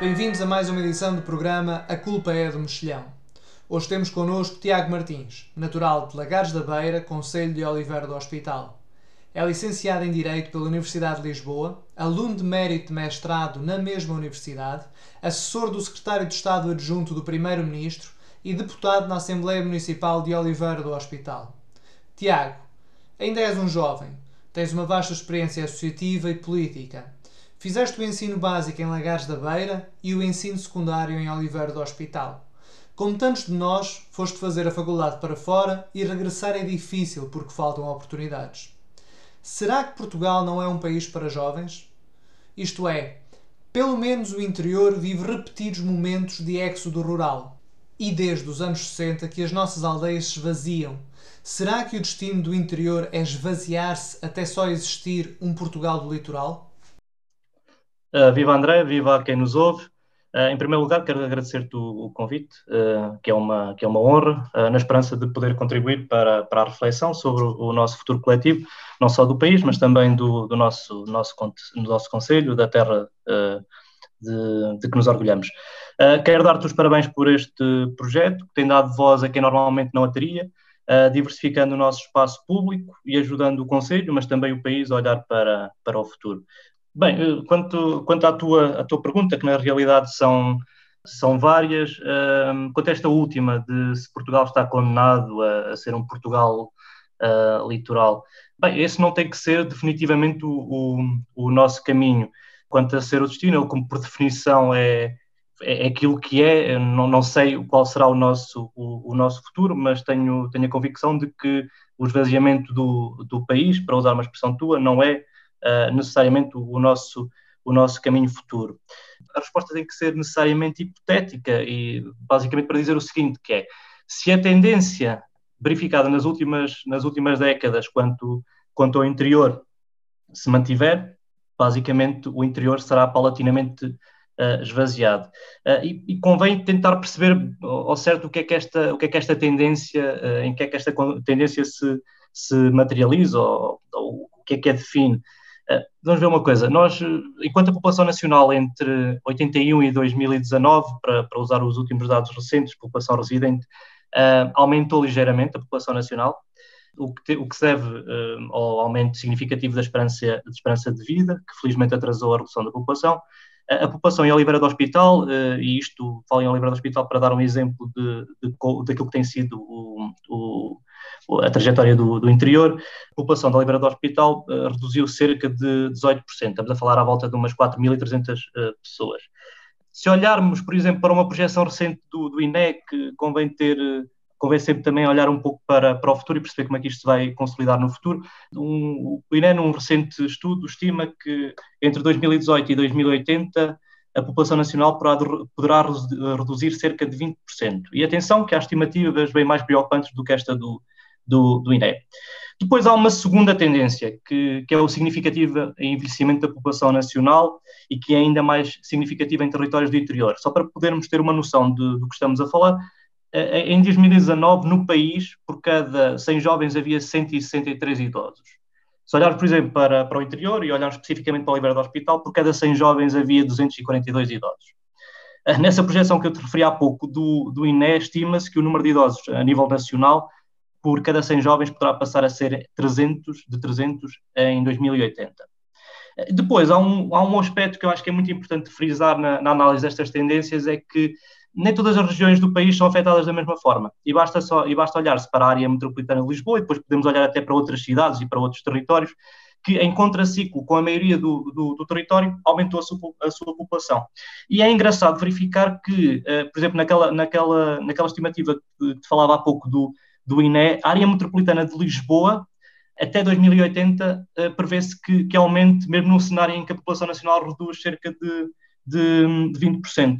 Bem-vindos a mais uma edição do programa A Culpa é do Mexilhão. Hoje temos connosco Tiago Martins, natural de Lagares da Beira, concelho de Oliveira do Hospital. É licenciado em Direito pela Universidade de Lisboa, aluno de mérito de mestrado na mesma universidade, assessor do secretário de Estado adjunto do Primeiro-Ministro e deputado na Assembleia Municipal de Oliveira do Hospital. Tiago, ainda és um jovem, tens uma vasta experiência associativa e política. Fizeste o ensino básico em Lagares da Beira e o ensino secundário em Oliveira do Hospital. Como tantos de nós, foste fazer a faculdade para fora e regressar é difícil porque faltam oportunidades. Será que Portugal não é um país para jovens? Isto é, pelo menos o interior vive repetidos momentos de éxodo rural. E desde os anos 60 que as nossas aldeias se esvaziam. Será que o destino do interior é esvaziar-se até só existir um Portugal do litoral? Viva André, viva quem nos ouve. Em primeiro lugar, quero agradecer-te o convite, que é uma honra, na esperança de poder contribuir para a reflexão sobre o nosso futuro coletivo, não só do país, mas também do nosso concelho, da terra de que nos orgulhamos. Quero dar-te os parabéns por este projeto, que tem dado voz a quem normalmente não a teria, diversificando o nosso espaço público e ajudando o concelho, mas também o país a olhar para o futuro. Bem, quanto à tua pergunta, que na realidade são várias, quanto a esta última, de se Portugal está condenado a ser um Portugal litoral, bem, esse não tem que ser definitivamente o nosso caminho. Quanto a ser o destino, como por definição é aquilo que é, não sei qual será o nosso futuro, mas tenho a convicção de que o esvaziamento do país, para usar uma expressão tua, não é necessariamente o nosso caminho futuro. A resposta tem que ser necessariamente hipotética e basicamente para dizer o seguinte, que é, se a tendência verificada nas últimas décadas quanto ao interior se mantiver, basicamente o interior será paulatinamente esvaziado. E convém tentar perceber ao certo o que é que esta tendência, em que é que esta tendência se materializa ou o que é define. Vamos ver uma coisa, nós, enquanto a população nacional entre 81 e 2019, para usar os últimos dados recentes, população residente, aumentou ligeiramente a população nacional, o que se deve ao aumento significativo da esperança de vida, que felizmente atrasou a redução da população. A população em Oliveira do Hospital, e isto falo em Oliveira do Hospital para dar um exemplo daquilo que tem sido a trajetória do interior, a população de Oliveira do Hospital reduziu cerca de 18%, estamos a falar à volta de umas 4.300 pessoas. Se olharmos, por exemplo, para uma projeção recente do INE, que convém sempre também olhar um pouco para o futuro e perceber como é que isto se vai consolidar no futuro. O INE, num recente estudo, estima que entre 2018 e 2080 a população nacional poderá reduzir cerca de 20%. E atenção que há estimativas bem mais preocupantes do que esta do INE. Depois há uma segunda tendência, que é o significativo envelhecimento da população nacional e que é ainda mais significativa em territórios do interior. Só para podermos ter uma noção do que estamos a falar, em 2019, no país, por cada 100 jovens havia 163 idosos. Se olharmos, por exemplo, para o interior e olharmos especificamente para o Oliveira do Hospital, por cada 100 jovens havia 242 idosos. Nessa projeção que eu te referi há pouco do INE, estima-se que o número de idosos a nível nacional, por cada 100 jovens, poderá passar a ser 300 em 2080. Depois, há um aspecto que eu acho que é muito importante frisar na análise destas tendências, é que nem todas as regiões do país são afetadas da mesma forma e basta olhar-se para a área metropolitana de Lisboa e depois podemos olhar até para outras cidades e para outros territórios que, em contraciclo com a maioria do território, aumentou a sua população. E é engraçado verificar que, por exemplo, naquela estimativa que te falava há pouco do INE, a área metropolitana de Lisboa, até 2080, prevê-se que aumente, mesmo num cenário em que a população nacional reduz cerca de 20%.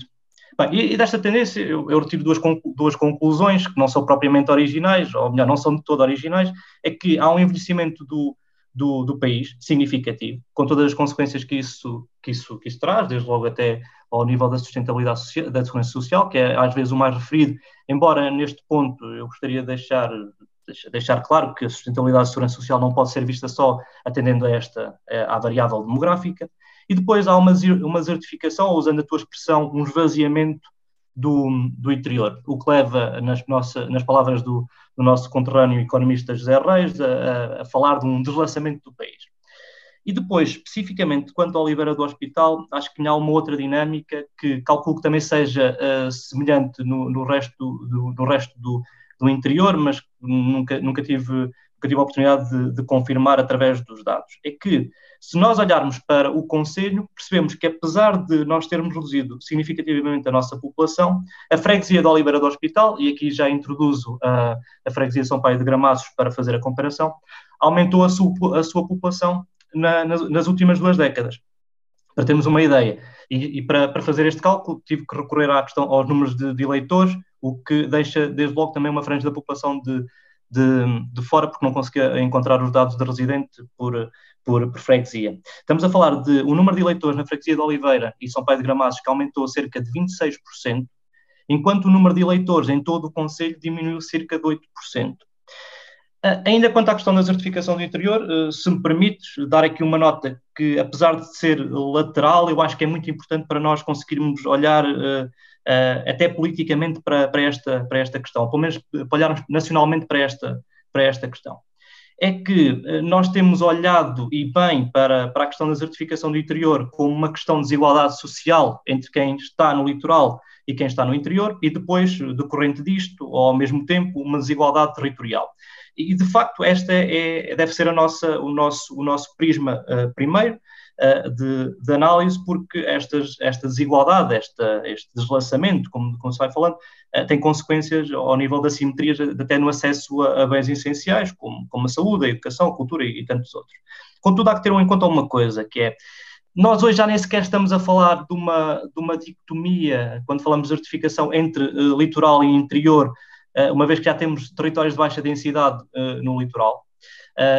Bem, e desta tendência eu retiro duas conclusões que não são propriamente originais, ou melhor, não são de todo originais, é que há um envelhecimento do país significativo, com todas as consequências que isso traz, desde logo até ao nível da sustentabilidade da segurança social, que é às vezes o mais referido, embora neste ponto eu gostaria de deixar claro que a sustentabilidade da segurança social não pode ser vista só atendendo à variável demográfica. e depois há uma desertificação, ou usando a tua expressão, um esvaziamento do interior, o que leva, nas palavras do nosso conterrâneo economista José Reis, a falar de um deslançamento do país. E depois, especificamente, quanto à Oliveira do Hospital, acho que há uma outra dinâmica que calculo que também seja semelhante no resto do interior, mas nunca tive a oportunidade de confirmar através dos dados. É que, se nós olharmos para o Conselho, percebemos que, apesar de nós termos reduzido significativamente a nossa população, a freguesia de Oliveira do Hospital, e aqui já introduzo a freguesia de São Paio de Gramaços para fazer a comparação, aumentou a sua população nas últimas 2 décadas. Para termos uma ideia, e para fazer este cálculo tive que recorrer à questão aos números de eleitores, o que deixa desde logo também uma franja da população de fora, porque não conseguia encontrar os dados de residente por freguesia. Estamos a falar de um número de eleitores na freguesia de Oliveira e São Paio de Gramaços que aumentou cerca de 26%, enquanto o número de eleitores em todo o concelho diminuiu cerca de 8%. Ainda quanto à questão da desertificação do interior, se me permites dar aqui uma nota que, apesar de ser lateral, eu acho que é muito importante para nós conseguirmos olhar até politicamente para esta questão, pelo menos para olharmos nacionalmente para esta questão. É que nós temos olhado, e bem, para a questão da desertificação do interior como uma questão de desigualdade social entre quem está no litoral e quem está no interior, e depois, decorrente disto, ou ao mesmo tempo, uma desigualdade territorial. E, de facto, esta deve ser o nosso prisma primeiro de análise, porque esta desigualdade, este deslançamento, como se vai falando, tem consequências ao nível das simetrias, até no acesso a bens essenciais, como a saúde, a educação, a cultura e tantos outros. Contudo, há que ter em conta uma coisa, que é, nós hoje já nem sequer estamos a falar de uma dicotomia, quando falamos de desertificação, entre litoral e interior, uma vez que já temos territórios de baixa densidade no litoral,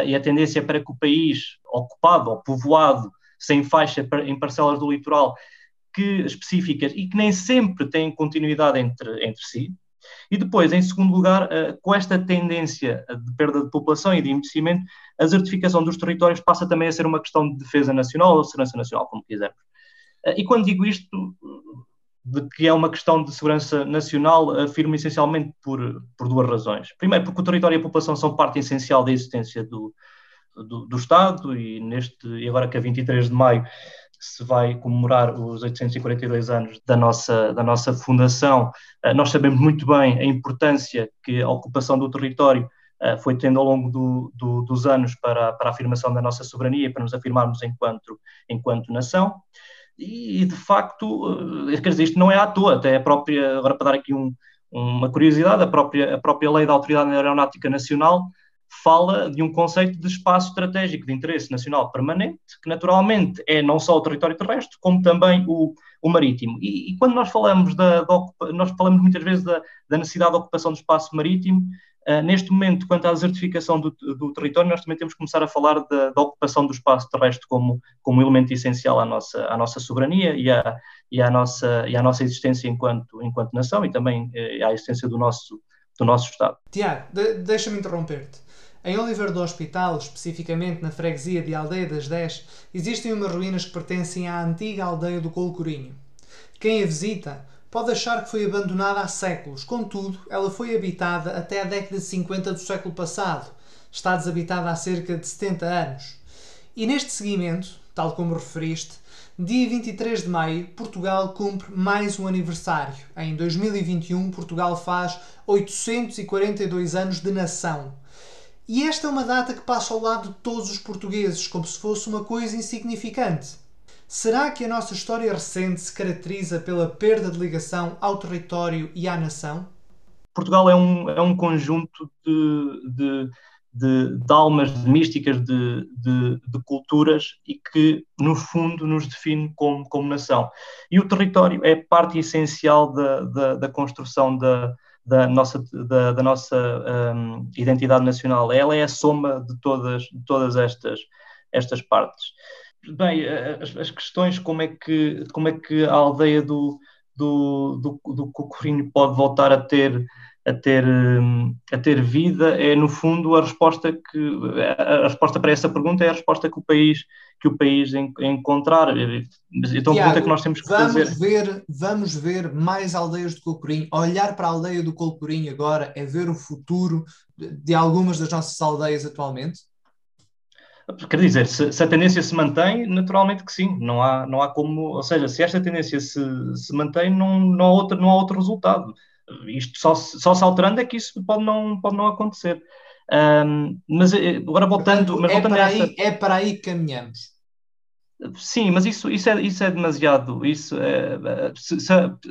e a tendência é para que o país ocupado ou povoado, sem faixa, em parcelas do litoral específicas e que nem sempre têm continuidade entre si. E depois, em segundo lugar, com esta tendência de perda de população e de envelhecimento, a desertificação dos territórios passa também a ser uma questão de defesa nacional ou segurança nacional, como quisermos. E quando digo isto, de que é uma questão de segurança nacional, afirmo essencialmente por 2 razões. Primeiro, porque o território e a população são parte essencial da existência do Estado, e agora que a 23 de maio se vai comemorar os 842 anos da nossa fundação, nós sabemos muito bem a importância que a ocupação do território foi tendo ao longo dos anos para a afirmação da nossa soberania e para nos afirmarmos enquanto nação. E, de facto, quer dizer, isto não é à toa, até a própria, agora para dar aqui uma curiosidade, a própria lei da Autoridade Aeronáutica Nacional fala de um conceito de espaço estratégico de interesse nacional permanente, que naturalmente é não só o território terrestre, como também o marítimo. E quando nós falamos, nós falamos muitas vezes da necessidade da ocupação do espaço marítimo, neste momento, quanto à desertificação do território, nós também temos que começar a falar da ocupação do espaço terrestre como elemento essencial à nossa soberania e à nossa existência enquanto nação e também à existência do nosso Estado. Tiago, deixa-me interromper-te. Em Oliveira do Hospital, especificamente na freguesia de Aldeia das 10, existem umas ruínas que pertencem à antiga aldeia do Colcorinho. Quem a visita pode achar que foi abandonada há séculos, contudo, ela foi habitada até a década de 50 do século passado. Está desabitada há cerca de 70 anos. E neste seguimento, tal como referiste, dia 23 de maio, Portugal cumpre mais um aniversário. Em 2021, Portugal faz 842 anos de nação. E esta é uma data que passa ao lado de todos os portugueses, como se fosse uma coisa insignificante. Será que a nossa história recente se caracteriza pela perda de ligação ao território e à nação? Portugal é um conjunto de almas místicas, de culturas, e que, no fundo, nos define como nação. E o território é parte essencial da construção da nossa identidade nacional. Ela é a soma de todas estas partes. Bem, as questões como é que a aldeia do do Colcorinho pode voltar a ter vida, é no fundo a resposta para essa pergunta é a resposta que o país encontrar. Então, Tiago, a pergunta que nós temos que fazer. Vamos ver mais aldeias do Colcorinho. Olhar para a aldeia do Colcorinho agora é ver o futuro de algumas das nossas aldeias atualmente? Quer dizer, se a tendência se mantém, naturalmente que sim, não há como, ou seja, se esta tendência se mantém, não há outro resultado. Isto só se alterando é que isso pode não acontecer. Mas agora voltando a essa... É para aí que caminhamos. Sim, mas isso é demasiado. Isso é,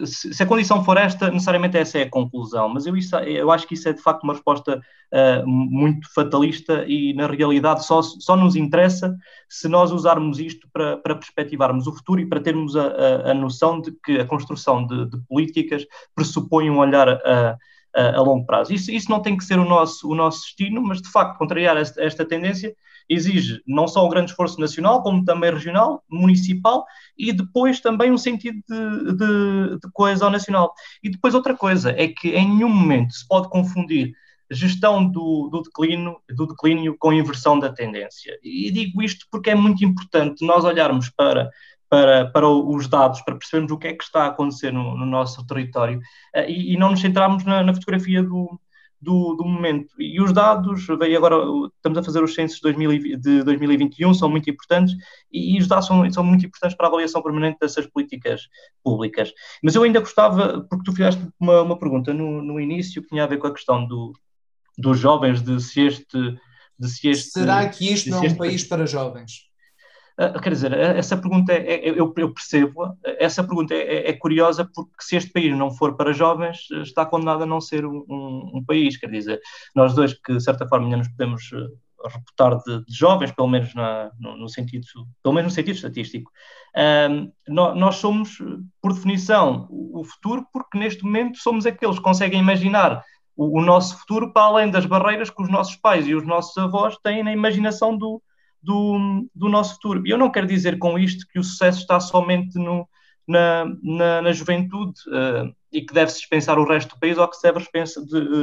se a condição for esta, necessariamente essa é a conclusão. Mas eu acho que isso é de facto uma resposta muito fatalista e, na realidade, só nos interessa se nós usarmos isto para perspectivarmos o futuro e para termos a noção de que a construção de políticas pressupõe um olhar a longo prazo. Isso não tem que ser o nosso destino, mas, de facto, contrariar esta tendência exige não só um grande esforço nacional, como também regional, municipal, e depois também um sentido de coesão nacional. E depois outra coisa é que em nenhum momento se pode confundir gestão do declínio com inversão da tendência. E digo isto porque é muito importante nós olharmos para os dados, para percebermos o que é que está a acontecer no nosso território e não nos centrarmos na fotografia do momento. E os dados, agora estamos a fazer os censos de 2021, são muito importantes e os dados são muito importantes para a avaliação permanente dessas políticas públicas. Mas eu ainda gostava, porque tu fizeste uma pergunta no início que tinha a ver com a questão dos jovens, de se este... Será que isto não é um país para jovens? Quer dizer, essa pergunta eu percebo, essa pergunta é curiosa porque se este país não for para jovens, está condenado a não ser um país, quer dizer, nós dois que de certa forma ainda nos podemos reputar de jovens, pelo menos, no sentido estatístico, nós somos, por definição, o futuro, porque neste momento somos aqueles que conseguem imaginar o nosso futuro para além das barreiras que os nossos pais e os nossos avós têm na imaginação do nosso futuro. E eu não quero dizer com isto que o sucesso está somente na juventude e que deve-se dispensar o resto do país ou que se deve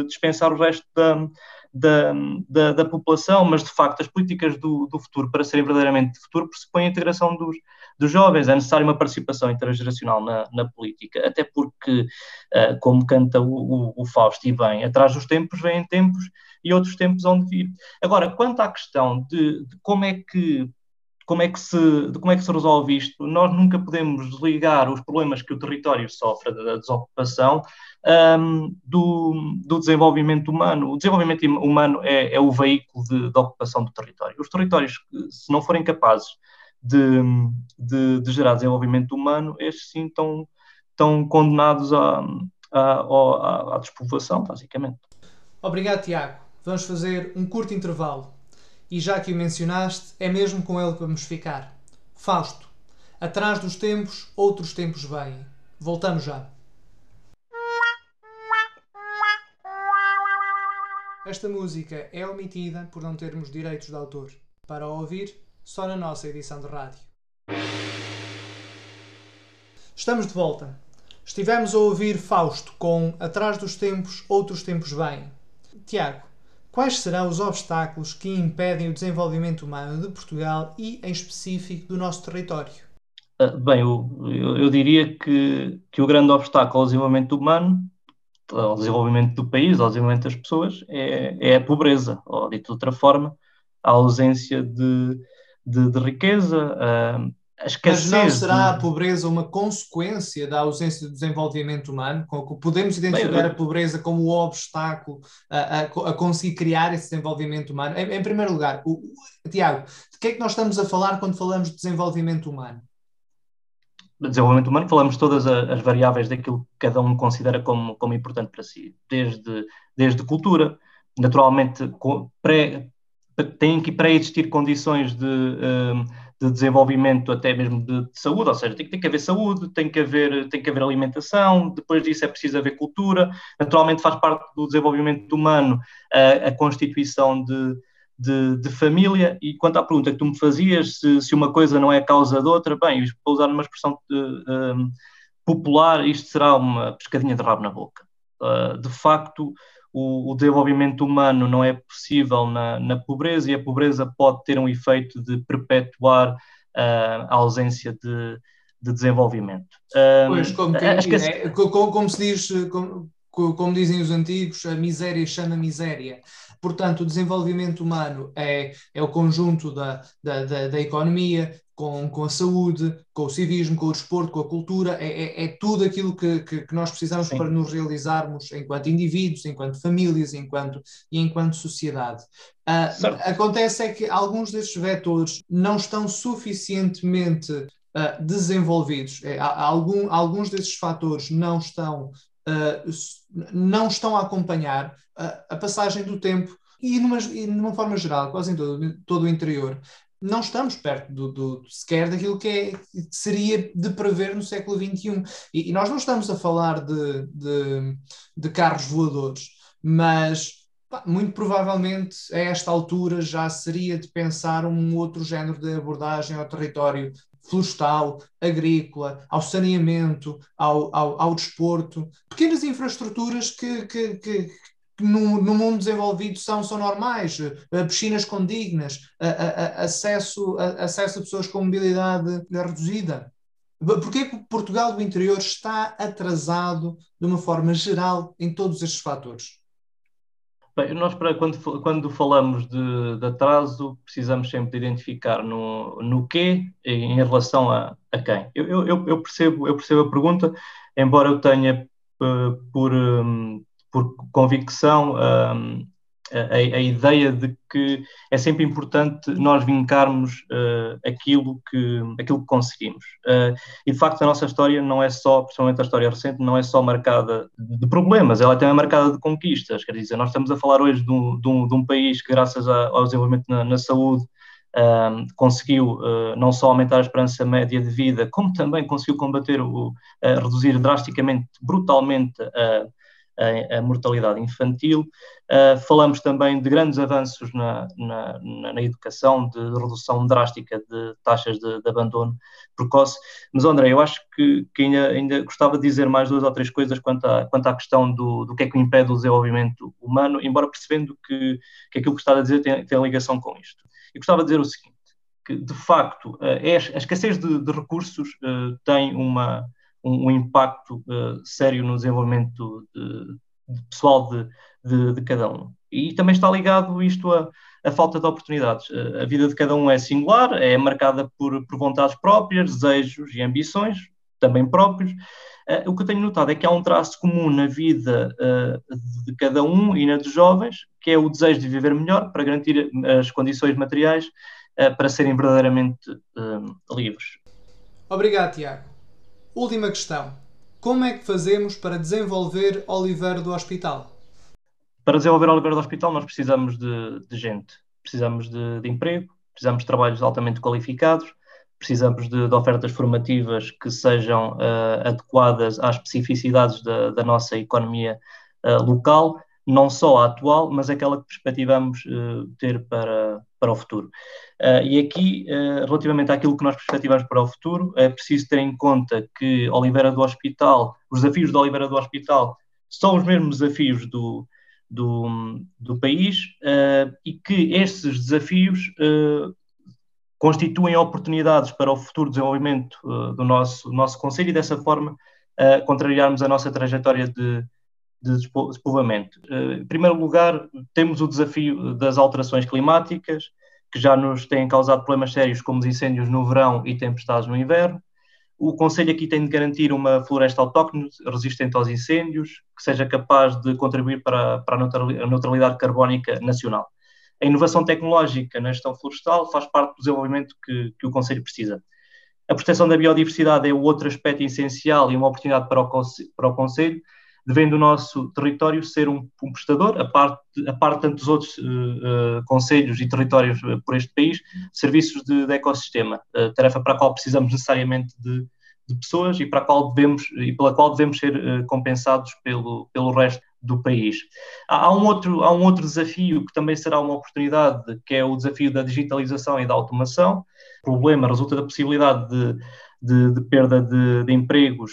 dispensar o resto da população, mas de facto as políticas do futuro, para serem verdadeiramente de futuro, pressupõem a integração dos jovens. É necessária uma participação intergeracional na política, até porque, como canta o Fausto, e bem, atrás dos tempos vêm tempos e outros tempos hão de vir. Agora, quanto à questão de como é que se resolve isto, nós nunca podemos desligar os problemas que o território sofre da desocupação do desenvolvimento humano. O desenvolvimento humano é o veículo da ocupação do território. Os territórios, se não forem capazes de gerar desenvolvimento humano, estes sim estão condenados à despovoação, basicamente. Obrigado, Tiago. Vamos fazer um curto intervalo. E já que o mencionaste, é mesmo com ele que vamos ficar. Fausto, atrás dos tempos, outros tempos vêm. Voltamos já. Esta música é omitida por não termos direitos de autor. Para a ouvir, só na nossa edição de rádio. Estamos de volta. Estivemos a ouvir Fausto com Atrás dos tempos, outros tempos vêm. Tiago, quais serão os obstáculos que impedem o desenvolvimento humano de Portugal e, em específico, do nosso território? Bem, eu diria que o grande obstáculo ao desenvolvimento humano, ao desenvolvimento do país, ao desenvolvimento das pessoas, é a pobreza, ou, dito de outra forma, a ausência de riqueza, a escassez... Mas não será a pobreza uma consequência da ausência de desenvolvimento humano? Podemos identificar a pobreza como o obstáculo a conseguir criar esse desenvolvimento humano? Em primeiro lugar, Tiago, de que é que nós estamos a falar quando falamos de desenvolvimento humano? Desenvolvimento humano, falamos todas as variáveis daquilo que cada um considera como importante para si, desde cultura, naturalmente têm que pré-existir condições de desenvolvimento, até mesmo de saúde, ou seja, tem que haver saúde, tem que haver alimentação, depois disso é preciso haver cultura. Naturalmente faz parte do desenvolvimento humano a constituição de família. E quanto à pergunta que tu me fazias, se uma coisa não é causa de outra, bem, para usar uma expressão popular, isto será uma pescadinha de rabo na boca. De facto, o desenvolvimento humano não é possível na pobreza, e a pobreza pode ter um efeito de perpetuar a ausência de desenvolvimento. Pois, como dizem os antigos, a miséria chama miséria. Portanto, o desenvolvimento humano é o conjunto da economia, com a saúde, com o civismo, com o desporto, com a cultura, é tudo aquilo que nós precisamos, sim, para nos realizarmos enquanto indivíduos, enquanto famílias, enquanto sociedade. Acontece é que alguns destes vetores não estão suficientemente desenvolvidos. Alguns desses fatores não estão a acompanhar a passagem do tempo e numa forma geral, quase em todo o interior, não estamos perto sequer daquilo que seria de prever no século XXI. E nós não estamos a falar de carros voadores, mas muito provavelmente a esta altura já seria de pensar um outro género de abordagem ao território florestal, agrícola, ao saneamento, ao desporto, pequenas infraestruturas que no mundo desenvolvido são normais, piscinas condignas, acesso a pessoas com mobilidade reduzida. Porquê que Portugal do interior está atrasado de uma forma geral em todos estes fatores? Bem, nós, quando falamos de atraso, precisamos sempre de identificar no quê em relação a quem. Eu percebo a pergunta, embora eu tenha por convicção a ideia de que é sempre importante nós vincarmos aquilo que conseguimos. E, de facto, a nossa história não é só, principalmente a história recente, não é só marcada de problemas, ela é também marcada de conquistas. Quer dizer, nós estamos a falar hoje de um país que, graças ao desenvolvimento na saúde, conseguiu não só aumentar a esperança média de vida, como também conseguiu combater, reduzir drasticamente, brutalmente, a mortalidade infantil. Falamos também de grandes avanços na educação, de redução drástica de taxas de abandono precoce. Mas, André, eu acho que ainda gostava de dizer mais duas ou três coisas quanto à questão do que é que impede o desenvolvimento humano, embora percebendo que aquilo que estava a dizer tem ligação com isto. E gostava de dizer o seguinte, que, de facto, a escassez de recursos tem um impacto sério no desenvolvimento pessoal de cada um. E também está ligado isto à falta de oportunidades. A vida de cada um é singular, é marcada por vontades próprias, desejos e ambições, também próprios. O que eu tenho notado é que há um traço comum na vida de cada um e na dos jovens, que é o desejo de viver melhor para garantir as condições materiais para serem verdadeiramente livres. Obrigado, Tiago. Última questão. Como é que fazemos para desenvolver Oliveira do Hospital? Para desenvolver Oliveira do Hospital nós precisamos de gente. Precisamos de emprego, precisamos de trabalhos altamente qualificados, precisamos de ofertas formativas que sejam adequadas às especificidades da nossa economia local, não só a atual, mas aquela que perspectivamos ter para o futuro. E aqui, relativamente àquilo que nós perspectivamos para o futuro, é preciso ter em conta que Oliveira do Hospital, os desafios de Oliveira do Hospital são os mesmos desafios do país, e que esses desafios constituem oportunidades para o futuro desenvolvimento do nosso concelho e, dessa forma, contrariarmos a nossa trajetória de despovoamento. Em primeiro lugar, temos o desafio das alterações climáticas, que já nos têm causado problemas sérios como os incêndios no verão e tempestades no inverno. O Conselho aqui tem de garantir uma floresta autóctone resistente aos incêndios, que seja capaz de contribuir para a neutralidade carbónica nacional. A inovação tecnológica na gestão florestal faz parte do desenvolvimento que o Conselho precisa. A proteção da biodiversidade é outro aspecto essencial e uma oportunidade para o Conselho, devendo o nosso território ser um prestador, a parte tanto dos outros concelhos e territórios por este país, serviços de ecossistema, tarefa para a qual precisamos necessariamente de pessoas e pela qual devemos ser compensados pelo resto do país. Há um outro desafio que também será uma oportunidade, que é o desafio da digitalização e da automação. O problema resulta da possibilidade de perda de empregos,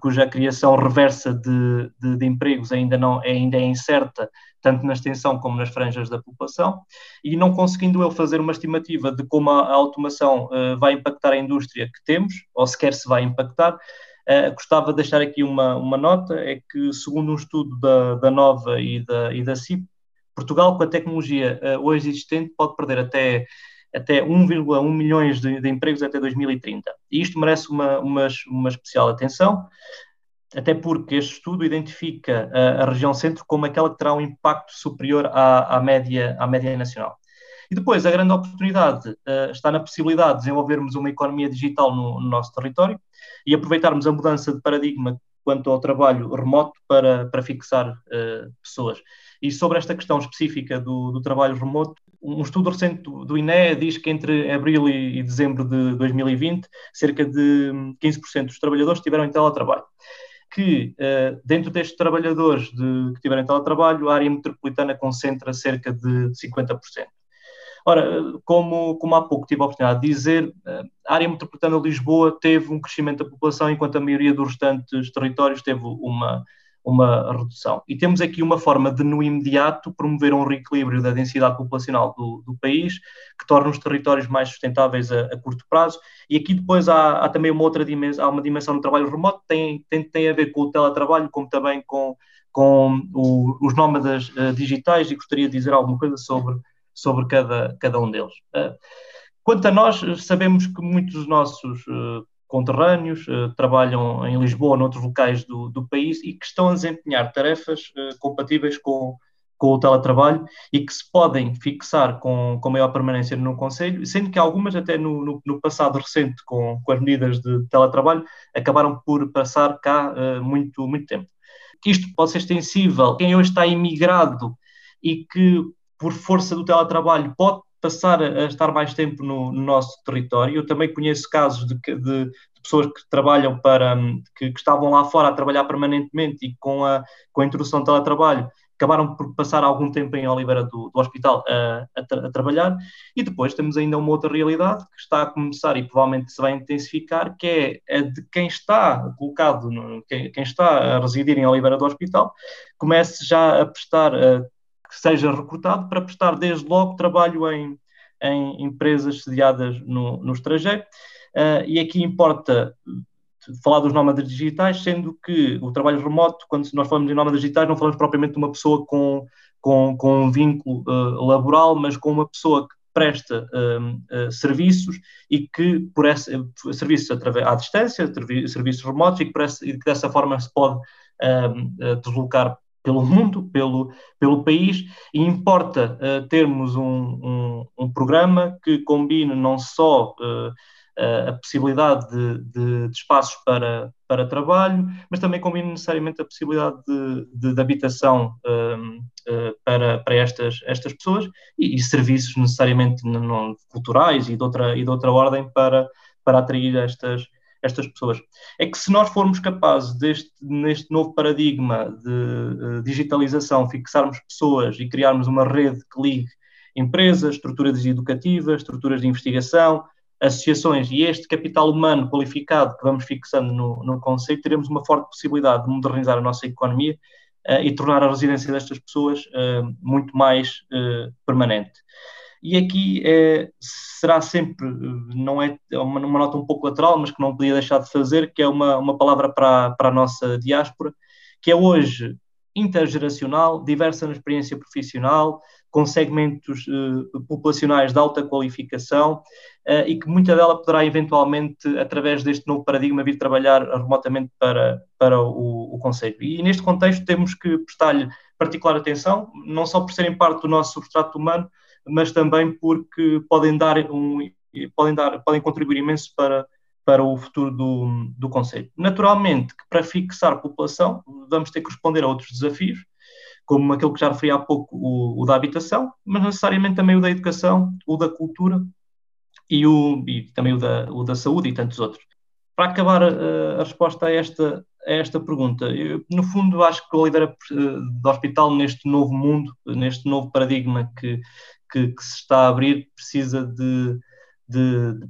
cuja criação reversa de empregos ainda é incerta, tanto na extensão como nas franjas da população, e não conseguindo ele fazer uma estimativa de como a automação vai impactar a indústria que temos, ou sequer se vai impactar. Gostava de deixar aqui uma nota, é que segundo um estudo da Nova e da CIP, Portugal com a tecnologia hoje existente pode perder até 1,1 milhões de empregos até 2030. E isto merece uma especial atenção, até porque este estudo identifica a região centro como aquela que terá um impacto superior à média nacional. E depois, a grande oportunidade está na possibilidade de desenvolvermos uma economia digital no nosso território e aproveitarmos a mudança de paradigma quanto ao trabalho remoto para fixar pessoas. E sobre esta questão específica do trabalho remoto, um estudo recente do INE diz que entre abril e dezembro de 2020, cerca de 15% dos trabalhadores estiveram em teletrabalho. Que dentro destes trabalhadores que estiveram em teletrabalho, a área metropolitana concentra cerca de 50%. Ora, como há pouco tive a oportunidade de dizer, a área metropolitana de Lisboa teve um crescimento da população, enquanto a maioria dos restantes territórios teve uma redução. E temos aqui uma forma de, no imediato, promover um reequilíbrio da densidade populacional do país, que torna os territórios mais sustentáveis a curto prazo. E aqui depois há também uma outra dimensão, há uma dimensão do trabalho remoto, tem a ver com o teletrabalho, como também com os nómadas digitais, e gostaria de dizer alguma coisa sobre cada um deles. Quanto a nós, sabemos que muitos dos nossos conterrâneos trabalham em Lisboa ou noutros locais do país e que estão a desempenhar tarefas compatíveis com o teletrabalho e que se podem fixar com maior permanência no Conselho, sendo que algumas até no passado recente, com as medidas de teletrabalho, acabaram por passar cá muito, muito tempo. Isto pode ser extensível. Quem hoje está imigrado e que por força do teletrabalho, pode passar a estar mais tempo no nosso território. Eu também conheço casos de pessoas que trabalham que estavam lá fora a trabalhar permanentemente e com a introdução do teletrabalho acabaram por passar algum tempo em Oliveira do Hospital a trabalhar. E depois temos ainda uma outra realidade que está a começar e provavelmente se vai intensificar, que é a de quem está colocado, quem está a residir em Oliveira do Hospital, comece já a prestar que seja recrutado para prestar desde logo trabalho em empresas sediadas no estrangeiro. E aqui importa falar dos nómadas digitais, sendo que o trabalho remoto, quando nós falamos em nómadas digitais, não falamos propriamente de uma pessoa com um vínculo laboral, mas com uma pessoa que presta serviços e que por esse serviços à distância, serviços remotos, e que dessa forma se pode deslocar pelo mundo, pelo país, e importa termos um programa que combine não só a possibilidade de espaços para trabalho, mas também combine necessariamente a possibilidade de habitação para estas pessoas e serviços necessariamente culturais e de outra ordem para atrair estas pessoas. É que se nós formos capazes, neste novo paradigma de digitalização, fixarmos pessoas e criarmos uma rede que ligue empresas, estruturas educativas, estruturas de investigação, associações e este capital humano qualificado que vamos fixando no Conselho, teremos uma forte possibilidade de modernizar a nossa economia e tornar a residência destas pessoas muito mais permanente. E aqui será sempre, não é uma nota um pouco lateral, mas que não podia deixar de fazer, que é uma palavra para a nossa diáspora, que é hoje intergeracional, diversa na experiência profissional, com segmentos populacionais de alta qualificação e que muita dela poderá eventualmente, através deste novo paradigma, vir trabalhar remotamente para o Conselho. E neste contexto temos que prestar-lhe particular atenção, não só por serem parte do nosso substrato humano, mas também porque podem contribuir imenso para o futuro do Conselho. Naturalmente, que para fixar a população, vamos ter que responder a outros desafios, como aquele que já referi há pouco, o da habitação, mas necessariamente também o da educação, o da cultura e também o da saúde e tantos outros. Para acabar a resposta a esta a esta pergunta. Eu, no fundo, acho que a Oliveira do Hospital, neste novo mundo, neste novo paradigma que se está a abrir, precisa de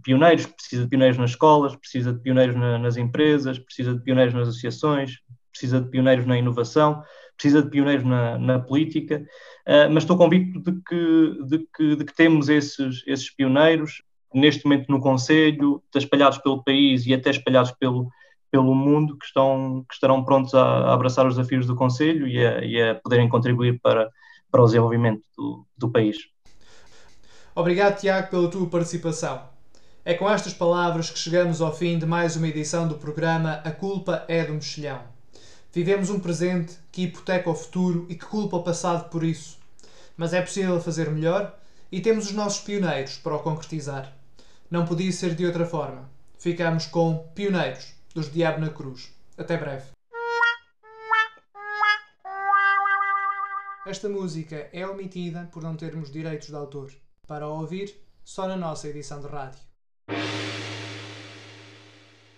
pioneiros, precisa de pioneiros nas escolas, precisa de pioneiros nas empresas, precisa de pioneiros nas associações, precisa de pioneiros na inovação, precisa de pioneiros na política, mas estou convicto de que temos esses pioneiros, neste momento no Conselho, espalhados pelo país e até espalhados pelo mundo, que estarão prontos a abraçar os desafios do Conselho e a poderem contribuir para o desenvolvimento do país. Obrigado, Tiago, pela tua participação. É com estas palavras que chegamos ao fim de mais uma edição do programa A Culpa é do Mexilhão. Vivemos um presente que hipoteca o futuro e que culpa o passado por isso. Mas é possível fazer melhor e temos os nossos pioneiros para o concretizar. Não podia ser de outra forma. Ficamos com Pioneiros, dos Diabo na Cruz. Até breve. Esta música é omitida por não termos direitos de autor. Para ouvir, só na nossa edição de rádio.